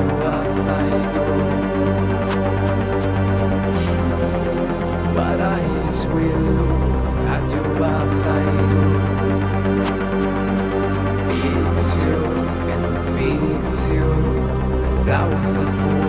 That was the